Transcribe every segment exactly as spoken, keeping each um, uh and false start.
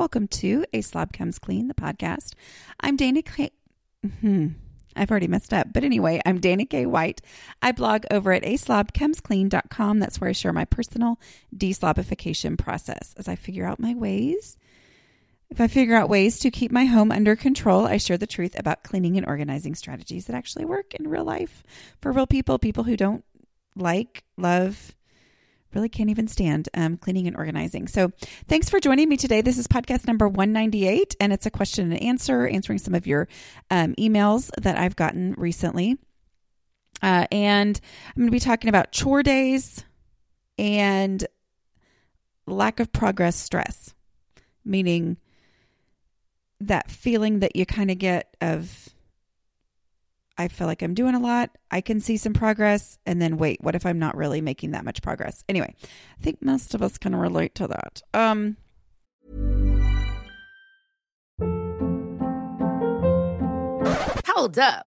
Welcome to A Slob Comes Clean, the podcast. I'm Dana K. Hmm. I've already messed up. But anyway, I'm Dana K. White. I blog over at a slob comes clean dot com. That's where I share my personal deslobification process as I figure out my ways. If I figure out ways to keep my home under control, I share the truth about cleaning and organizing strategies that actually work in real life for real people, people who don't like, love, really can't even stand um, cleaning and organizing. So thanks for joining me today. This is podcast number one ninety-eight, and it's a question and answer, answering some of your um, emails that I've gotten recently. Uh, and I'm going to be talking about chore days and lack of progress stress, meaning that feeling that you kind of get of, I feel like I'm doing a lot. I can see some progress. And then wait, what if I'm not really making that much progress? Anyway, I think most of us can relate to that. Um, Hold up.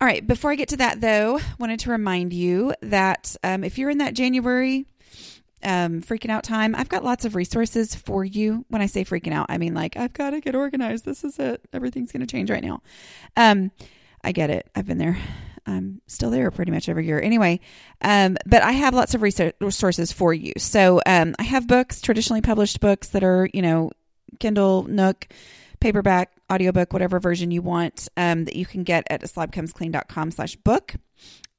All right, before I get to that, though, wanted to remind you that um, if you're in that January um, freaking out time, I've got lots of resources for you. When I say freaking out, I mean like, I've got to get organized. This is it. Everything's going to change right now. Um, I get it. I've been there. I'm still there pretty much every year anyway. Um, but I have lots of resources for you. So um, I have books, traditionally published books that are, you know, Kindle, Nook, paperback, audiobook, whatever version you want, um, that you can get at a slob comes clean dot com slash book,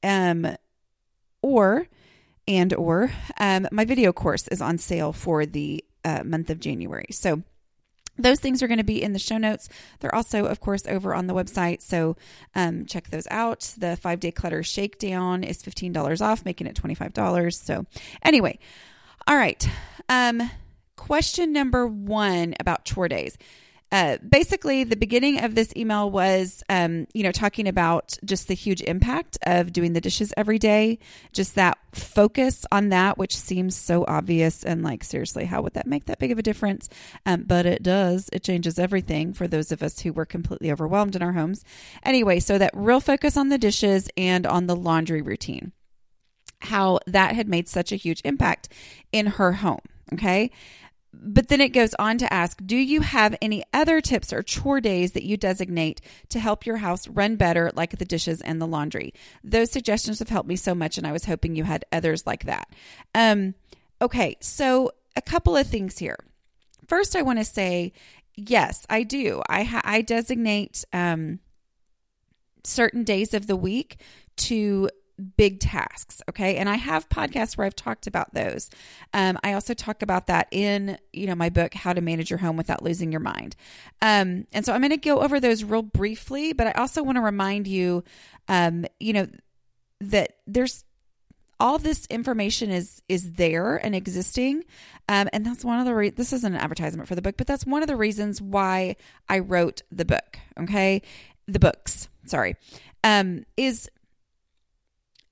um, or, and, or, um, my video course is on sale for the, uh, month of January. So those things are going to be in the show notes. They're also, of course, over on the website. So, um, check those out. The five day clutter shakedown is fifteen dollars off, making it twenty-five dollars. So anyway, all right. Um, question number one about chore days. Uh, basically, the beginning of this email was, um, you know, talking about just the huge impact of doing the dishes every day, just that focus on that, which seems so obvious. And like, seriously, how would that make that big of a difference? Um, but it does. It changes everything for those of us who were completely overwhelmed in our homes. Anyway, so that real focus on the dishes and on the laundry routine, how that had made such a huge impact in her home. Okay. But then it goes on to ask, do you have any other tips or chore days that you designate to help your house run better, like the dishes and the laundry? Those suggestions have helped me so much, and I was hoping you had others like that. Um, okay, so a couple of things here. First, I want to say, yes, I do. I, ha- I designate um, certain days of the week to big tasks. Okay. And I have podcasts where I've talked about those. Um, I also talk about that in, you know, my book, How to Manage Your Home Without Losing Your Mind. Um, and so I'm going to go over those real briefly, but I also want to remind you, um, you know, that there's all this information is, is there and existing. Um, and that's one of the, re- this isn't an advertisement for the book, but that's one of the reasons why I wrote the book. Okay. The books, sorry, um, is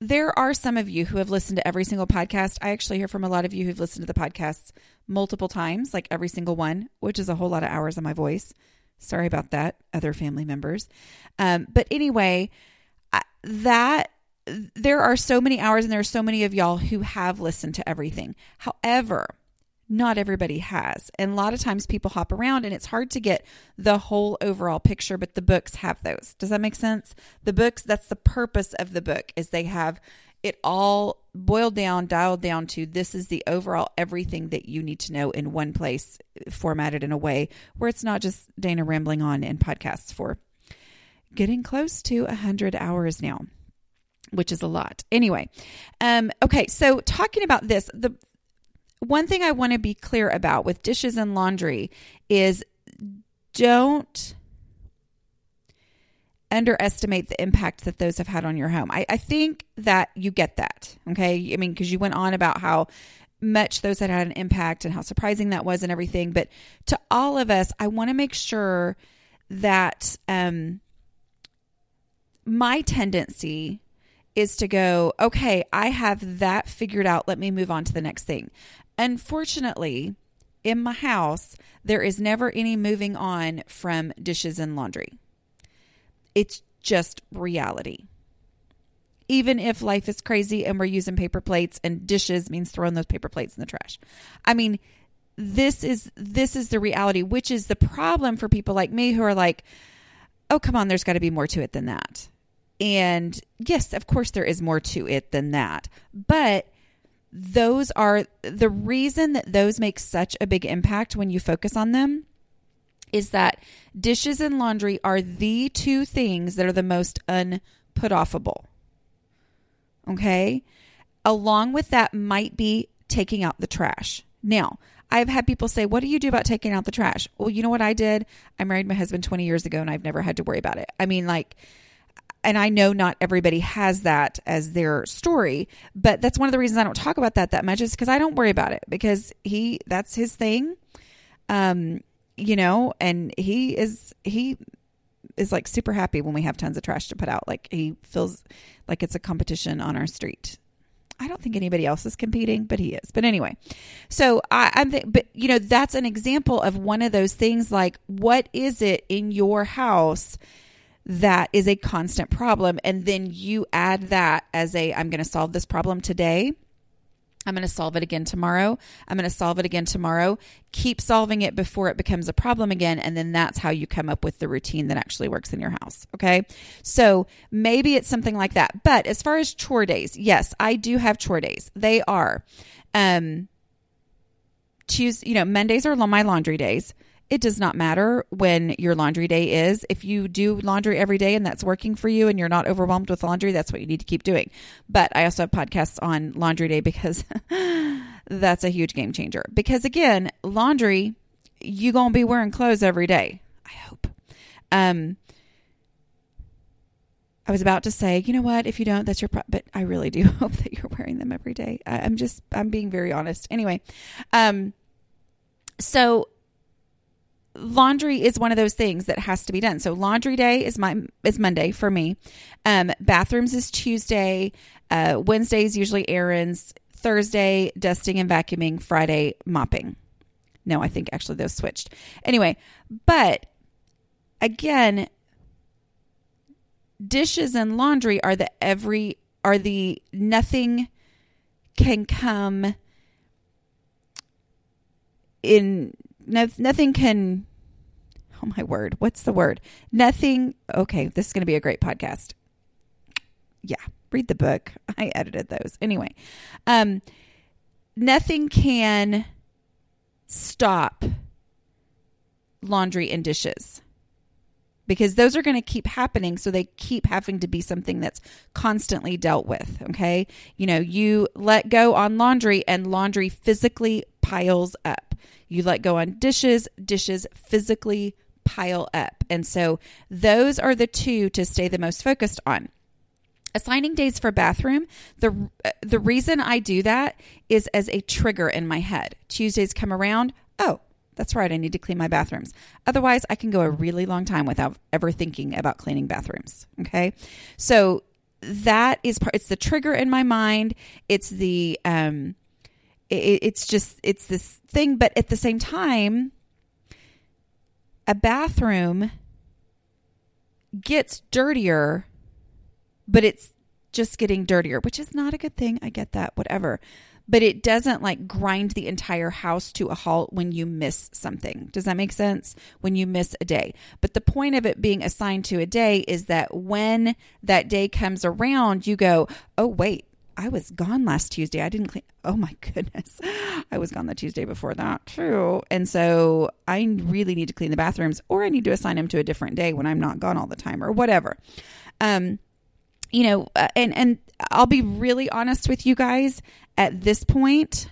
there are some of you who have listened to every single podcast. I actually hear from a lot of you who've listened to the podcasts multiple times, like every single one, which is a whole lot of hours on my voice. Sorry about that, other family members. Um, but anyway, I, that there are so many hours and there are so many of y'all who have listened to everything. However, not everybody has. And a lot of times people hop around and it's hard to get the whole overall picture, but the books have those. Does that make sense? The books, that's the purpose of the book, is they have it all boiled down, dialed down to this is the overall everything that you need to know in one place, formatted in a way where it's not just Dana rambling on in podcasts for getting close to one hundred hours now, which is a lot. Anyway, um, okay, so talking about this, the one thing I want to be clear about with dishes and laundry is don't underestimate the impact that those have had on your home. I, I think that you get that. Okay. I mean, because you went on about how much those that had an impact and how surprising that was and everything. But to all of us, I want to make sure that um, my tendency is to go, okay, I have that figured out. Let me move on to the next thing. Unfortunately, in my house, there is never any moving on from dishes and laundry. It's just reality. Even if life is crazy and we're using paper plates, and dishes means throwing those paper plates in the trash. I mean, this is this is the reality, which is the problem for people like me who are like, oh, come on, there's got to be more to it than that. And yes, of course there is more to it than that. But those are the reason that those make such a big impact when you focus on them, is that dishes and laundry are the two things that are the most unput-offable. Okay? Along with that might be taking out the trash. Now, I've had people say, what do you do about taking out the trash? Well, you know what I did? I married my husband twenty years ago and I've never had to worry about it. I mean, like, and I know not everybody has that as their story, but that's one of the reasons I don't talk about that that much, is because I don't worry about it, because he, that's his thing. Um, you know, and he is, he is like super happy when we have tons of trash to put out. Like, he feels like it's a competition on our street. I don't think anybody else is competing, but he is. But anyway, so I, I'm, th- but you know, that's an example of one of those things. Like, what is it in your house that is a constant problem? And then you add that as a, I'm going to solve this problem today. I'm going to solve it again tomorrow. I'm going to solve it again tomorrow. Keep solving it before it becomes a problem again. And then that's how you come up with the routine that actually works in your house. Okay. So maybe it's something like that. But as far as chore days, yes, I do have chore days. They are, um, Tuesday, you know, Mondays are my laundry days. It does not matter when your laundry day is. If you do laundry every day and that's working for you and you're not overwhelmed with laundry, that's what you need to keep doing. But I also have podcasts on laundry day, because that's a huge game changer. Because again, laundry, you gonna be wearing clothes every day. I hope. Um, I was about to say, you know what, if you don't, that's your problem. But I really do hope that you're wearing them every day. I, I'm just, I'm being very honest. Anyway. Um, so laundry is one of those things that has to be done. So laundry day is my is Monday for me. Um, bathrooms is Tuesday. Uh, Wednesday is usually errands. Thursday, dusting and vacuuming. Friday, mopping. No, I think actually those switched. Anyway, but again, dishes and laundry are the every are the nothing can come in. No, nothing can, oh my word, what's the word? Nothing, okay, this is going to be a great podcast. Yeah, read the book. I edited those. Anyway, um, nothing can stop laundry and dishes, because those are going to keep happening. So they keep having to be something that's constantly dealt with. Okay. You know, you let go on laundry and laundry physically piles up. You let go on dishes, dishes physically pile up. And so those are the two to stay the most focused on. Assigning days for bathroom. The, the reason I do that is as a trigger in my head. Tuesdays come around. Oh, that's right. I need to clean my bathrooms. Otherwise, I can go a really long time without ever thinking about cleaning bathrooms. Okay. So that is part, it's the trigger in my mind. It's the, um, it, it's just, it's this thing, but at the same time, a bathroom gets dirtier, but it's just getting dirtier, which is not a good thing. I get that, whatever. But it doesn't like grind the entire house to a halt when you miss something. Does that make sense? When you miss a day. But the point of it being assigned to a day is that when that day comes around, you go, oh, wait, I was gone last Tuesday. I didn't clean. Oh my goodness. I was gone the Tuesday before that too. And so I really need to clean the bathrooms, or I need to assign them to a different day when I'm not gone all the time, or whatever. Um, you know, uh, and, and I'll be really honest with you guys. At this point,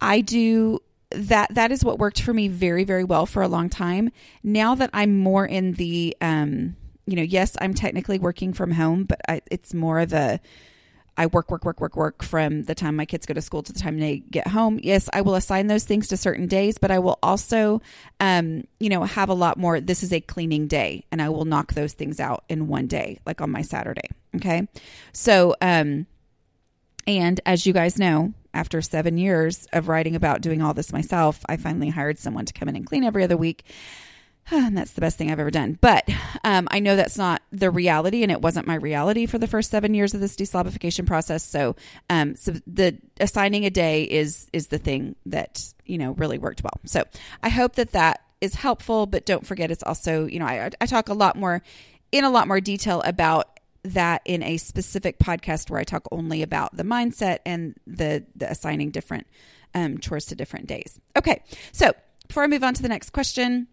I do that. That is what worked for me very, very well for a long time. Now that I'm more in the, um, you know, yes, I'm technically working from home, but I, it's more of a, I work, work, work, work, work from the time my kids go to school to the time they get home. Yes, I will assign those things to certain days, but I will also, um, you know, have a lot more. This is a cleaning day, and I will knock those things out in one day, like on my Saturday. Okay. So, um, and as you guys know, after seven years of writing about doing all this myself, I finally hired someone to come in and clean every other week. And that's the best thing I've ever done. But um, I know that's not the reality, and it wasn't my reality for the first seven years of this deslobification process. So, um, so the assigning a day is is the thing that, you know, really worked well. So I hope that that is helpful. But don't forget, it's also, you know, I, I talk a lot more in a lot more detail about that in a specific podcast where I talk only about the mindset and the, the assigning different um, chores to different days. Okay. So before I move on to the next question,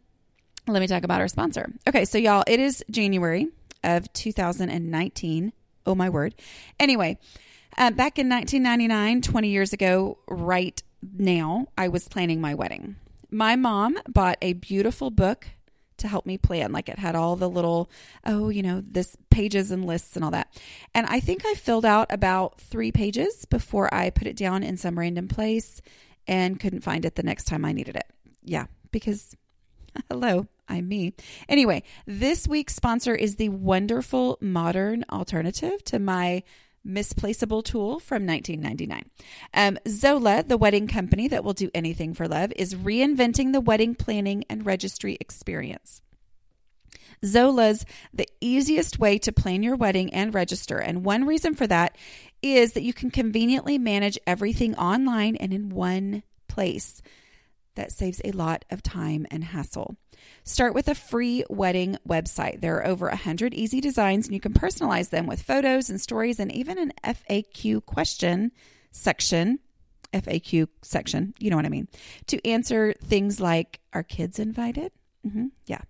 let me talk about our sponsor. Okay. So y'all, it is January of two thousand nineteen. Oh my word. Anyway, uh, back in nineteen ninety-nine, twenty years ago, right now, I was planning my wedding. My mom bought a beautiful book to help me plan. Like, it had all the little, oh, you know, this pages and lists and all that. And I think I filled out about three pages before I put it down in some random place and couldn't find it the next time I needed it. Yeah, because hello, I'm me. Anyway, this week's sponsor is the wonderful modern alternative to my misplaceable tool from nineteen ninety-nine. Um, Zola, the wedding company that will do anything for love, is reinventing the wedding planning and registry experience. Zola's the easiest way to plan your wedding and register. And one reason for that is that you can conveniently manage everything online and in one place. That saves a lot of time and hassle. Start with a free wedding website. There are over one hundred easy designs, and you can personalize them with photos and stories and even an F A Q question section. F A Q section, you know what I mean, to answer things like, are kids invited? Mm-hmm. Yeah.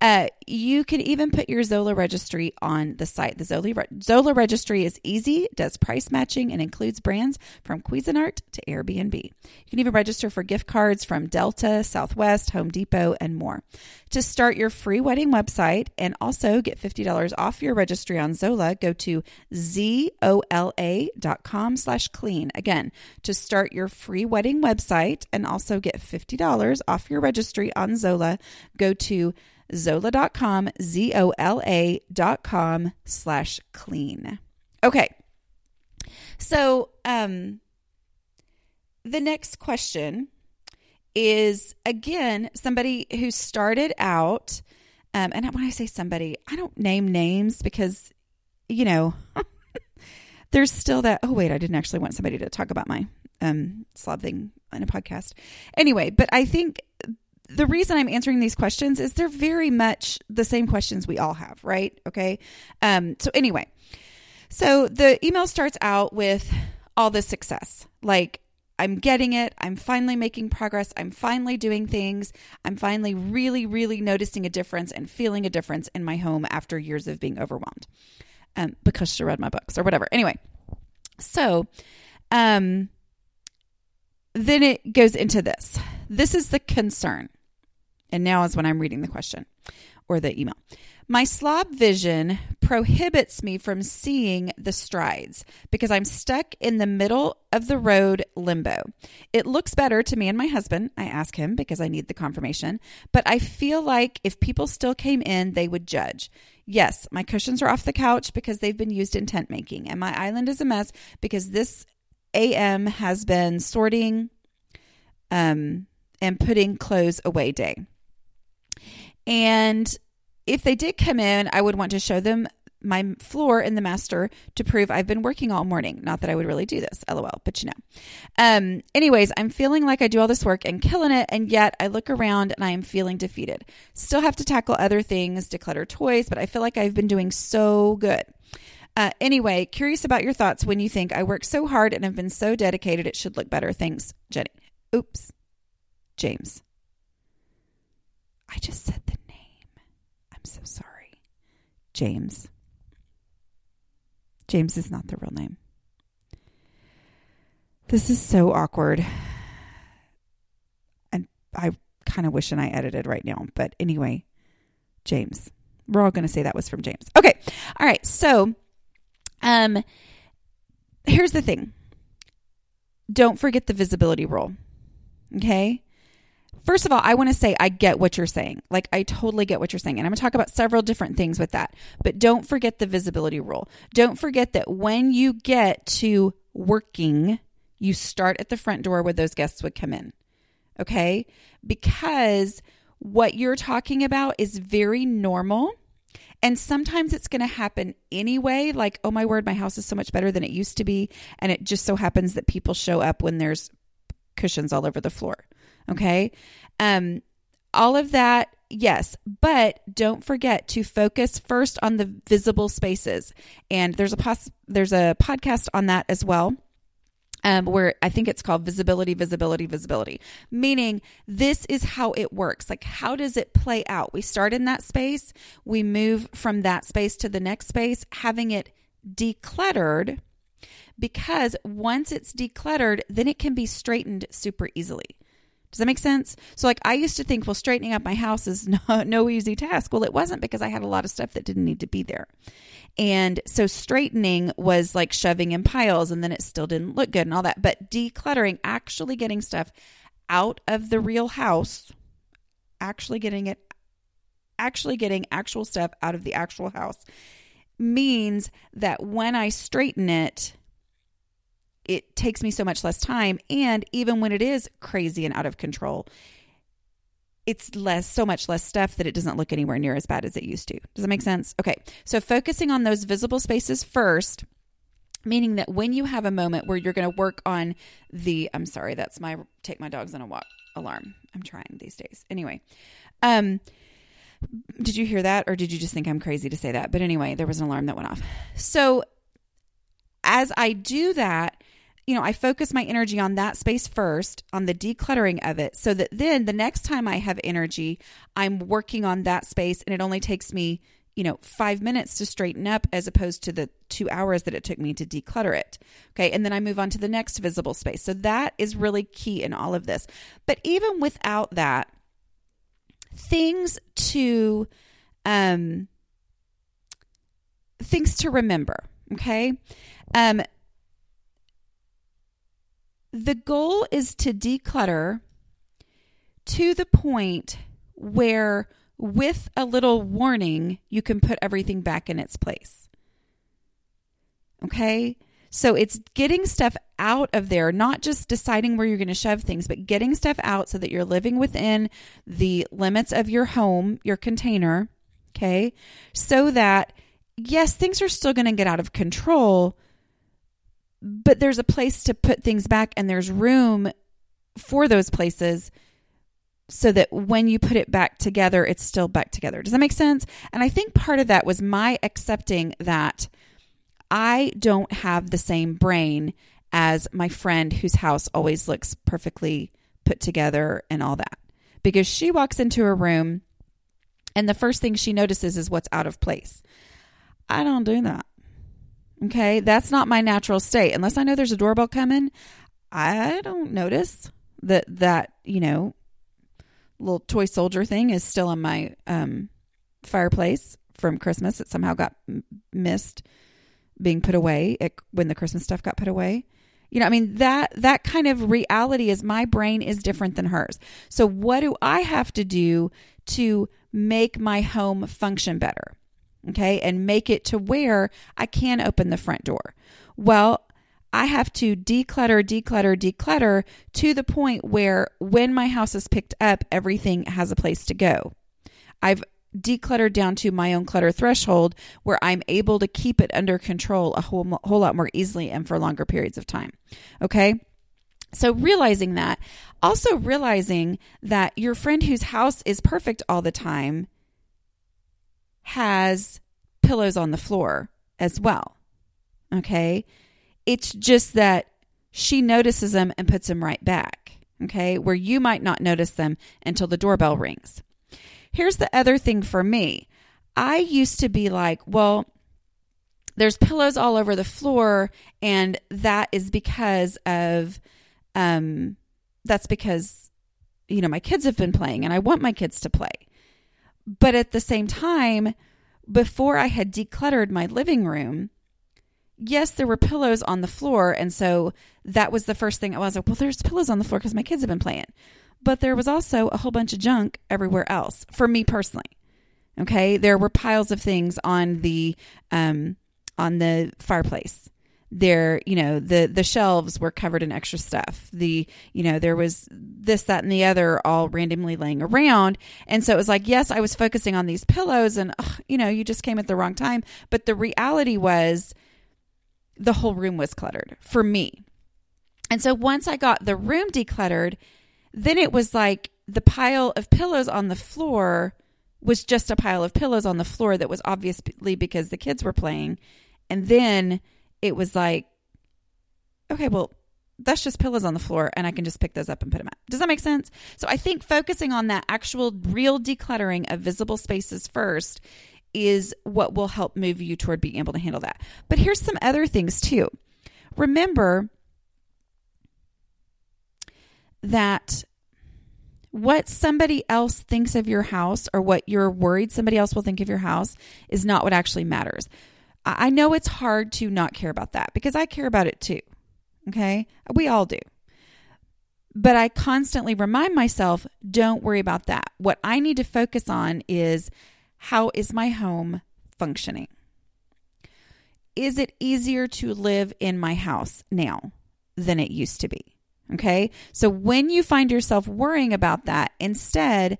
Uh, you can even put your Zola registry on the site. The Zola, re- Zola registry is easy, does price matching, and includes brands from Cuisinart to Airbnb. You can even register for gift cards from Delta, Southwest, Home Depot, and more. To start your free wedding website and also get fifty dollars off your registry on Zola, go to zola dot com slash clean. Again, to start your free wedding website and also get fifty dollars off your registry on Zola, go to zola dot com, Z O L A dot com slash clean. Okay. So um, the next question is, again, somebody who started out, um, and when I say somebody, I don't name names because, you know, there's still that, oh, wait, I didn't actually want somebody to talk about my um, slob thing on a podcast. Anyway, but I think the reason I'm answering these questions is they're very much the same questions we all have, right? Okay. Um, so anyway, so the email starts out with all this success. Like, I'm getting it. I'm finally making progress. I'm finally doing things. I'm finally really, really noticing a difference and feeling a difference in my home after years of being overwhelmed, um, because she read my books or whatever. Anyway. So, um, then it goes into this, this is the concern. And now is when I'm reading the question or the email. My slob vision prohibits me from seeing the strides because I'm stuck in the middle of the road limbo. It looks better to me and my husband. I ask him because I need the confirmation, but I feel like if people still came in, they would judge. Yes, my cushions are off the couch because they've been used in tent making, and my island is a mess because this A M has been sorting, um, and putting clothes away day. And if they did come in, I would want to show them my floor in the master to prove I've been working all morning. Not that I would really do this, LOL, but you know. Um, anyways, I'm feeling like I do all this work and killing it, and yet I look around and I am feeling defeated. Still have to tackle other things, declutter toys, but I feel like I've been doing so good. Uh, anyway, curious about your thoughts when you think I work so hard and have been so dedicated, it should look better. Thanks, Jenny. Oops. James. I just said the name. I'm so sorry. James. James is not the real name. This is so awkward. And I kind of wish and I edited right now. But anyway, James. We're all going to say that was from James. Okay. All right. So, um, here's the thing. Don't forget the visibility rule. Okay. First of all, I want to say I get what you're saying. Like, I totally get what you're saying. And I'm going to talk about several different things with that. But don't forget the visibility rule. Don't forget that when you get to working, you start at the front door where those guests would come in. Okay? Because what you're talking about is very normal. And sometimes it's going to happen anyway. Like, oh my word, my house is so much better than it used to be. And it just so happens that people show up when there's cushions all over the floor. Okay. Um, all of that. Yes. But don't forget to focus first on the visible spaces. And there's a pos- there's a podcast on that as well. Um, where I think it's called visibility, visibility, visibility, meaning this is how it works. Like, how does it play out? We start in that space. We move from that space to the next space, having it decluttered, because once it's decluttered, then it can be straightened super easily. Does that make sense? So like, I used to think, well, straightening up my house is no, no easy task. Well, it wasn't, because I had a lot of stuff that didn't need to be there. And so straightening was like shoving in piles, and then it still didn't look good and all that. But decluttering, actually getting stuff out of the real house, actually getting it, actually getting actual stuff out of the actual house, means that when I straighten it, it takes me so much less time. And even when it is crazy and out of control, it's less, so much less stuff that it doesn't look anywhere near as bad as it used to. Does that make sense? Okay. So focusing on those visible spaces first, meaning that when you have a moment where you're going to work on the, I'm sorry, that's my take my dogs on a walk alarm. I'm trying these days. Anyway. Um, did you hear that? Or did you just think I'm crazy to say that? But anyway, there was an alarm that went off. So as I do that, you know, I focus my energy on that space first, on the decluttering of it, so that then the next time I have energy, I'm working on that space, and it only takes me, you know, five minutes to straighten up as opposed to the two hours that it took me to declutter it. Okay. And then I move on to the next visible space. So that is really key in all of this. But even without that, things to, um, things to remember. Okay. Um, The goal is to declutter to the point where, with a little warning, you can put everything back in its place. Okay? So it's getting stuff out of there, not just deciding where you're going to shove things, but getting stuff out so that you're living within the limits of your home, your container, okay? So that, yes, things are still going to get out of control, but there's a place to put things back, and there's room for those places so that when you put it back together, it's still back together. Does that make sense? And I think part of that was my accepting that I don't have the same brain as my friend whose house always looks perfectly put together and all that, because she walks into a room and the first thing she notices is what's out of place. I don't do that. Okay, that's not my natural state. Unless I know there's a doorbell coming, I don't notice that that, you know, little toy soldier thing is still on my um, fireplace from Christmas. It somehow got missed being put away at, when the Christmas stuff got put away. You know, I mean, that that kind of reality is my brain is different than hers. So what do I have to do to make my home function better? Okay, and make it to where I can open the front door. Well, I have to declutter, declutter, declutter to the point where when my house is picked up, everything has a place to go. I've decluttered down to my own clutter threshold where I'm able to keep it under control a whole, whole lot more easily and for longer periods of time. Okay, so realizing that, also realizing that your friend whose house is perfect all the time has pillows on the floor as well. Okay. It's just that she notices them and puts them right back. Okay. Where you might not notice them until the doorbell rings. Here's the other thing for me. I used to be like, well, there's pillows all over the floor, and that is because of, um, that's because, you know, my kids have been playing and I want my kids to play. But at the same time, before I had decluttered my living room, yes, there were pillows on the floor. And so that was the first thing I was like, well, there's pillows on the floor because my kids have been playing. But there was also a whole bunch of junk everywhere else for me personally. Okay. There were piles of things on the, um, on the fireplace there, you know, the, the shelves were covered in extra stuff. The, you know, there was this, that, and the other all randomly laying around. And so it was like, yes, I was focusing on these pillows and, ugh, you know, you just came at the wrong time. But the reality was the whole room was cluttered for me. And so once I got the room decluttered, then it was like the pile of pillows on the floor was just a pile of pillows on the floor that was obviously because the kids were playing. And then it was like, okay, well, that's just pillows on the floor and I can just pick those up and put them up. Does that make sense? So I think focusing on that actual real decluttering of visible spaces first is what will help move you toward being able to handle that. But here's some other things too. Remember that what somebody else thinks of your house or what you're worried somebody else will think of your house is not what actually matters. I know it's hard to not care about that because I care about it too. Okay. We all do. But I constantly remind myself, don't worry about that. What I need to focus on is how is my home functioning? Is it easier to live in my house now than it used to be? Okay. So when you find yourself worrying about that, instead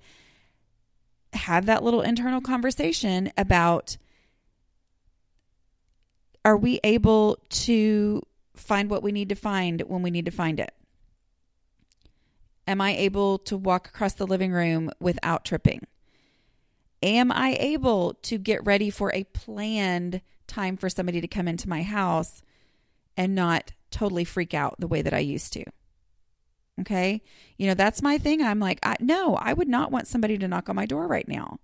have that little internal conversation about, are we able to find what we need to find when we need to find it? Am I able to walk across the living room without tripping? Am I able to get ready for a planned time for somebody to come into my house and not totally freak out the way that I used to? Okay. You know, that's my thing. I'm like, I, no, I would not want somebody to knock on my door right now.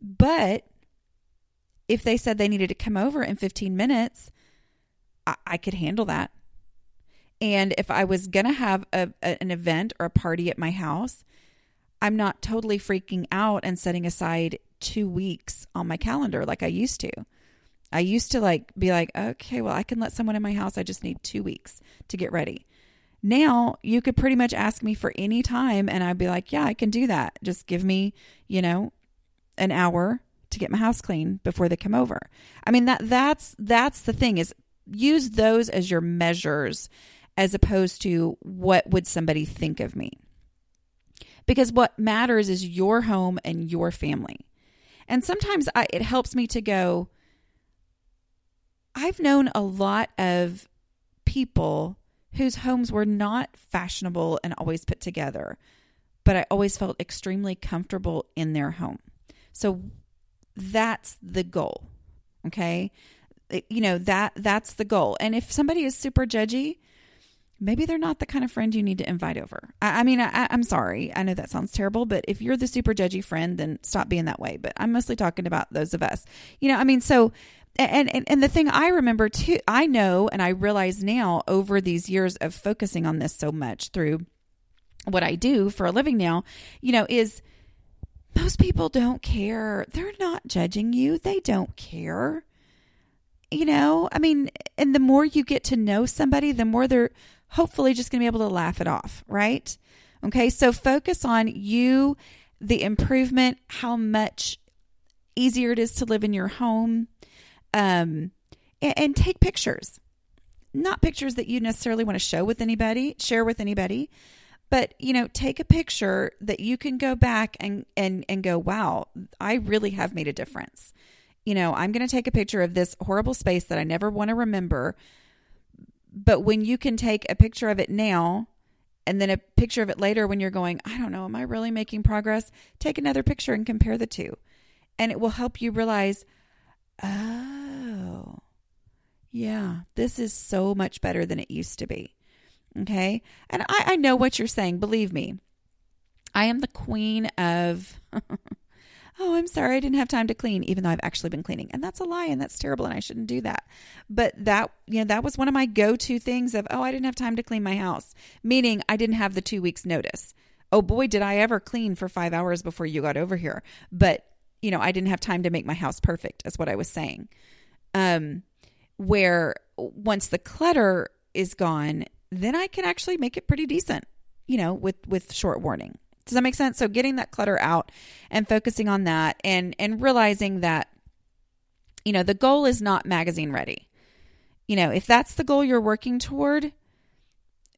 But if they said they needed to come over in fifteen minutes, I, I could handle that. And if I was going to have a, a, an event or a party at my house, I'm not totally freaking out and setting aside two weeks on my calendar like I used to. I used to like be like, okay, well, I can let someone in my house. I just need two weeks to get ready. Now you could pretty much ask me for any time and I'd be like, yeah, I can do that. Just give me, you know, an hour to get my house clean before they come over. I mean, that that's that's the thing is use those as your measures as opposed to what would somebody think of me. Because what matters is your home and your family. And sometimes I, it helps me to go, I've known a lot of people whose homes were not fashionable and always put together, but I always felt extremely comfortable in their home. So that's the goal. Okay. It, you know, that that's the goal. And if somebody is super judgy, maybe they're not the kind of friend you need to invite over. I, I mean, I, I'm sorry. I know that sounds terrible, but if you're the super judgy friend, then stop being that way. But I'm mostly talking about those of us, you know, I mean, so And, and and the thing I remember too, I know, and I realize now over these years of focusing on this so much through what I do for a living now, you know, is most people don't care. They're not judging you. They don't care. You know, I mean, and the more you get to know somebody, the more they're hopefully just going to be able to laugh it off. Right. Okay. So focus on you, the improvement, how much easier it is to live in your home. Um, and, and take pictures, not pictures that you necessarily want to show with anybody, share with anybody, but you know, take a picture that you can go back and, and, and go, wow, I really have made a difference. You know, I'm going to take a picture of this horrible space that I never want to remember. But when you can take a picture of it now and then a picture of it later, when you're going, I don't know, am I really making progress? Take another picture and compare the two. And it will help you realize, oh, yeah, this is so much better than it used to be. Okay. And I, I know what you're saying. Believe me, I am the queen of, oh, I'm sorry, I didn't have time to clean, even though I've actually been cleaning. And that's a lie and that's terrible and I shouldn't do that. But that, you know, that was one of my go-to things of, oh, I didn't have time to clean my house, meaning I didn't have the two weeks notice. Oh boy, did I ever clean for five hours before you got over here. But you know, I didn't have time to make my house perfect is what I was saying. Um, where once the clutter is gone, then I can actually make it pretty decent, you know, with, with short warning. Does that make sense? So getting that clutter out and focusing on that, and, and realizing that, you know, the goal is not magazine ready. You know, if that's the goal you're working toward,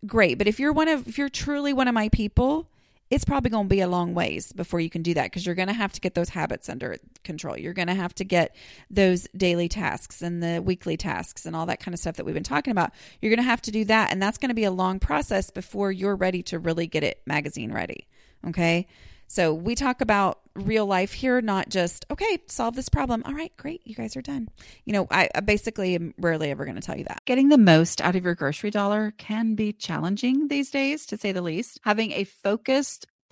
great. But if you're one of, if you're truly one of my people, it's probably going to be a long ways before you can do that, because you're going to have to get those habits under control. You're going to have to get those daily tasks and the weekly tasks and all that kind of stuff that we've been talking about. You're going to have to do that. And that's going to be a long process before you're ready to really get it magazine ready. Okay. So we talk about real life here, not just, okay, solve this problem. All right, great. You guys are done. You know, I, I basically am rarely ever going to tell you that. Getting the most out of your grocery dollar can be challenging these days, to say the least. Having a focused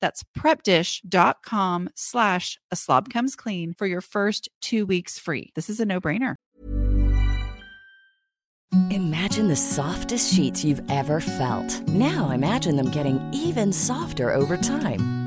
that's prepdish.com slash A Slob Comes Clean for your first two weeks free. This is a no-brainer. Imagine the softest sheets you've ever felt. Now imagine them getting even softer over time.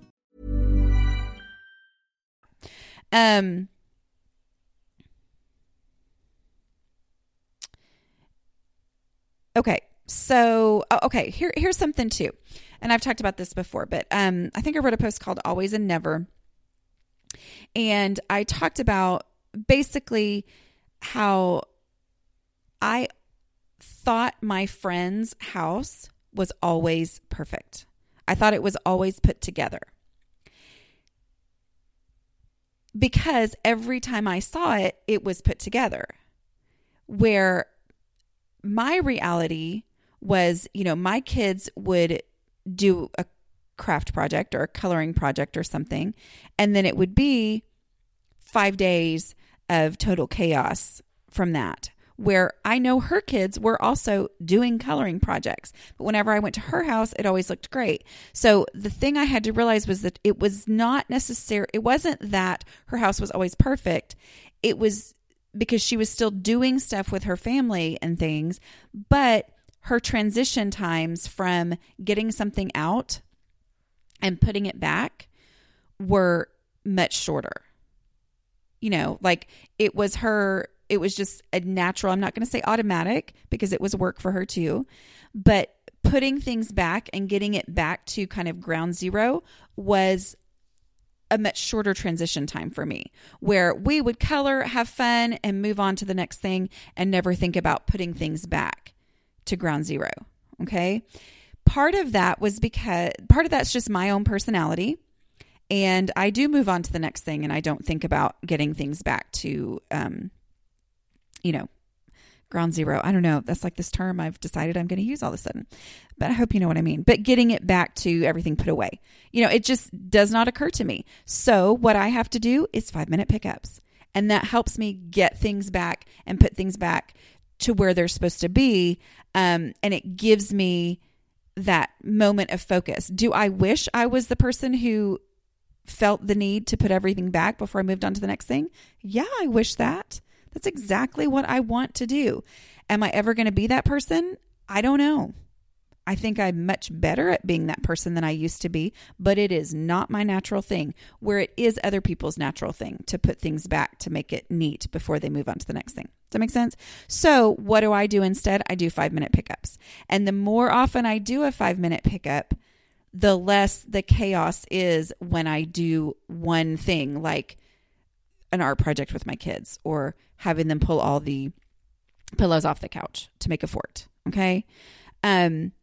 Um, okay. So, okay, here, here's something too. And I've talked about this before, but, um, I think I wrote a post called Always and Never. And I talked about basically how I thought my friend's house was always perfect. I thought it was always put together, because every time I saw it, it was put together. Where my reality was, you know, my kids would do a craft project or a coloring project or something, and then it would be five days of total chaos from that. Where I know her kids were also doing coloring projects, but whenever I went to her house, it always looked great. So the thing I had to realize was that it was not necessary. It wasn't that her house was always perfect. It was because she was still doing stuff with her family and things, but her transition times from getting something out and putting it back were much shorter. You know, like it was her... It was just a natural, I'm not going to say automatic because it was work for her too, but putting things back and getting it back to kind of ground zero was a much shorter transition time for me, where we would color, have fun, and move on to the next thing and never think about putting things back to ground zero. Okay. Part of that was because part of that's just my own personality. And I do move on to the next thing, and I don't think about getting things back to, um, you know, ground zero. I don't know. That's like this term I've decided I'm going to use all of a sudden, but I hope you know what I mean. But getting it back to everything put away, you know, it just does not occur to me. So what I have to do is five minute pickups. And that helps me get things back and put things back to where they're supposed to be. Um, and it gives me that moment of focus. Do I wish I was the person who felt the need to put everything back before I moved on to the next thing? Yeah, I wish that. That's exactly what I want to do. Am I ever going to be that person? I don't know. I think I'm much better at being that person than I used to be, but it is not my natural thing, where it is other people's natural thing to put things back to make it neat before they move on to the next thing. Does that make sense? So what do I do instead? I do five minute pickups. And the more often I do a five minute pickup, the less the chaos is when I do one thing like an art project with my kids or having them pull all the pillows off the couch to make a fort. Okay. Um,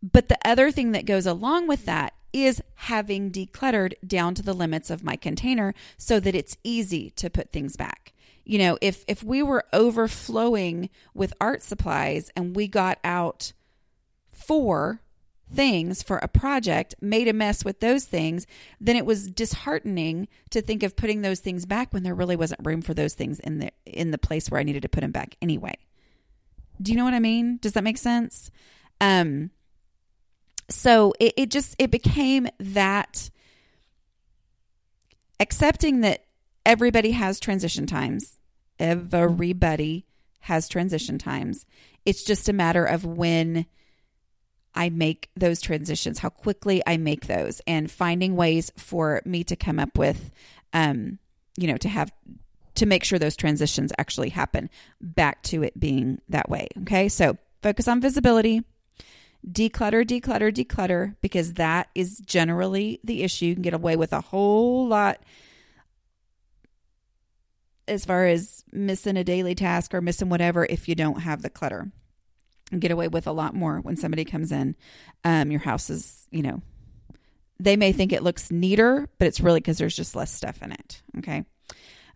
But the other thing that goes along with that is having decluttered down to the limits of my container so that it's easy to put things back. You know, if if we were overflowing with art supplies and we got out four things for a project, made a mess with those things, then it was disheartening to think of putting those things back when there really wasn't room for those things in the in the place where I needed to put them back anyway. Do you know what I mean? Does that make sense? Um So it, it just, it became that accepting that everybody has transition times. Everybody has transition times. It's just a matter of when I make those transitions, how quickly I make those, and finding ways for me to come up with, um, you know, to have, to make sure those transitions actually happen back to it being that way. Okay. So focus on visibility. Declutter, declutter, declutter, because that is generally the issue. You can get away with a whole lot as far as missing a daily task or missing whatever if you don't have the clutter. And get away with a lot more when somebody comes in. Um, your house is, you know, they may think it looks neater, but it's really because there's just less stuff in it. Okay.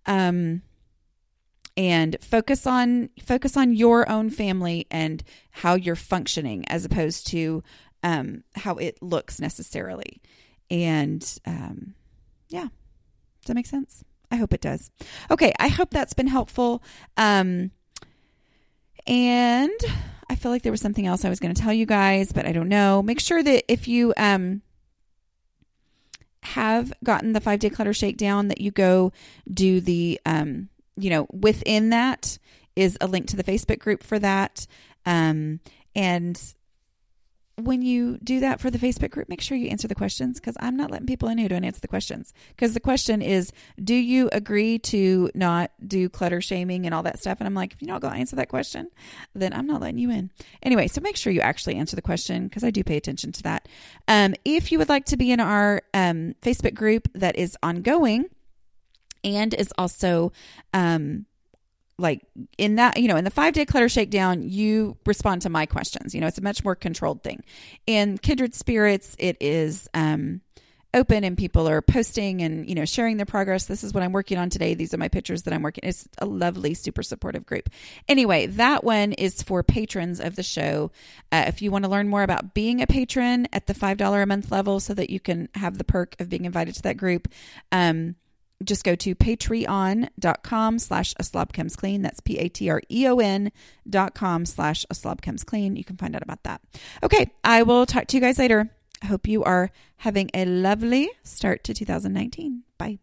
Um, And focus on focus on your own family and how you're functioning as opposed to um, how it looks necessarily. And um, yeah, does that make sense? I hope it does. Okay, I hope that's been helpful. Um, and I feel like there was something else I was going to tell you guys, but I don't know. Make sure that if you um, have gotten the five-day clutter shakedown, that you go do the... Um, you know, within that is a link to the Facebook group for that. Um, and when you do that for the Facebook group, make sure you answer the questions, because I'm not letting people in who don't answer the questions. Because the question is, do you agree to not do clutter shaming and all that stuff? And I'm like, if you're not going to answer that question, then I'm not letting you in. Anyway, so make sure you actually answer the question, because I do pay attention to that. Um, if you would like to be in our um, Facebook group that is ongoing, and is also, um, like in that, you know, in the five day clutter shakedown, you respond to my questions. You know, it's a much more controlled thing. In Kindred Spirits, it is, um, open, and people are posting and, you know, sharing their progress. This is what I'm working on today. These are my pictures that I'm working. It's a lovely, super supportive group. Anyway, that one is for patrons of the show. Uh, if you want to learn more about being a patron at the five dollars a month level so that you can have the perk of being invited to that group, um, just go to patreon.com slash a slob comes clean. That's P-A-T-R-E-O-N dot com slash a slob comes clean. You can find out about that. Okay. I will talk to you guys later. I hope you are having a lovely start to two thousand nineteen. Bye.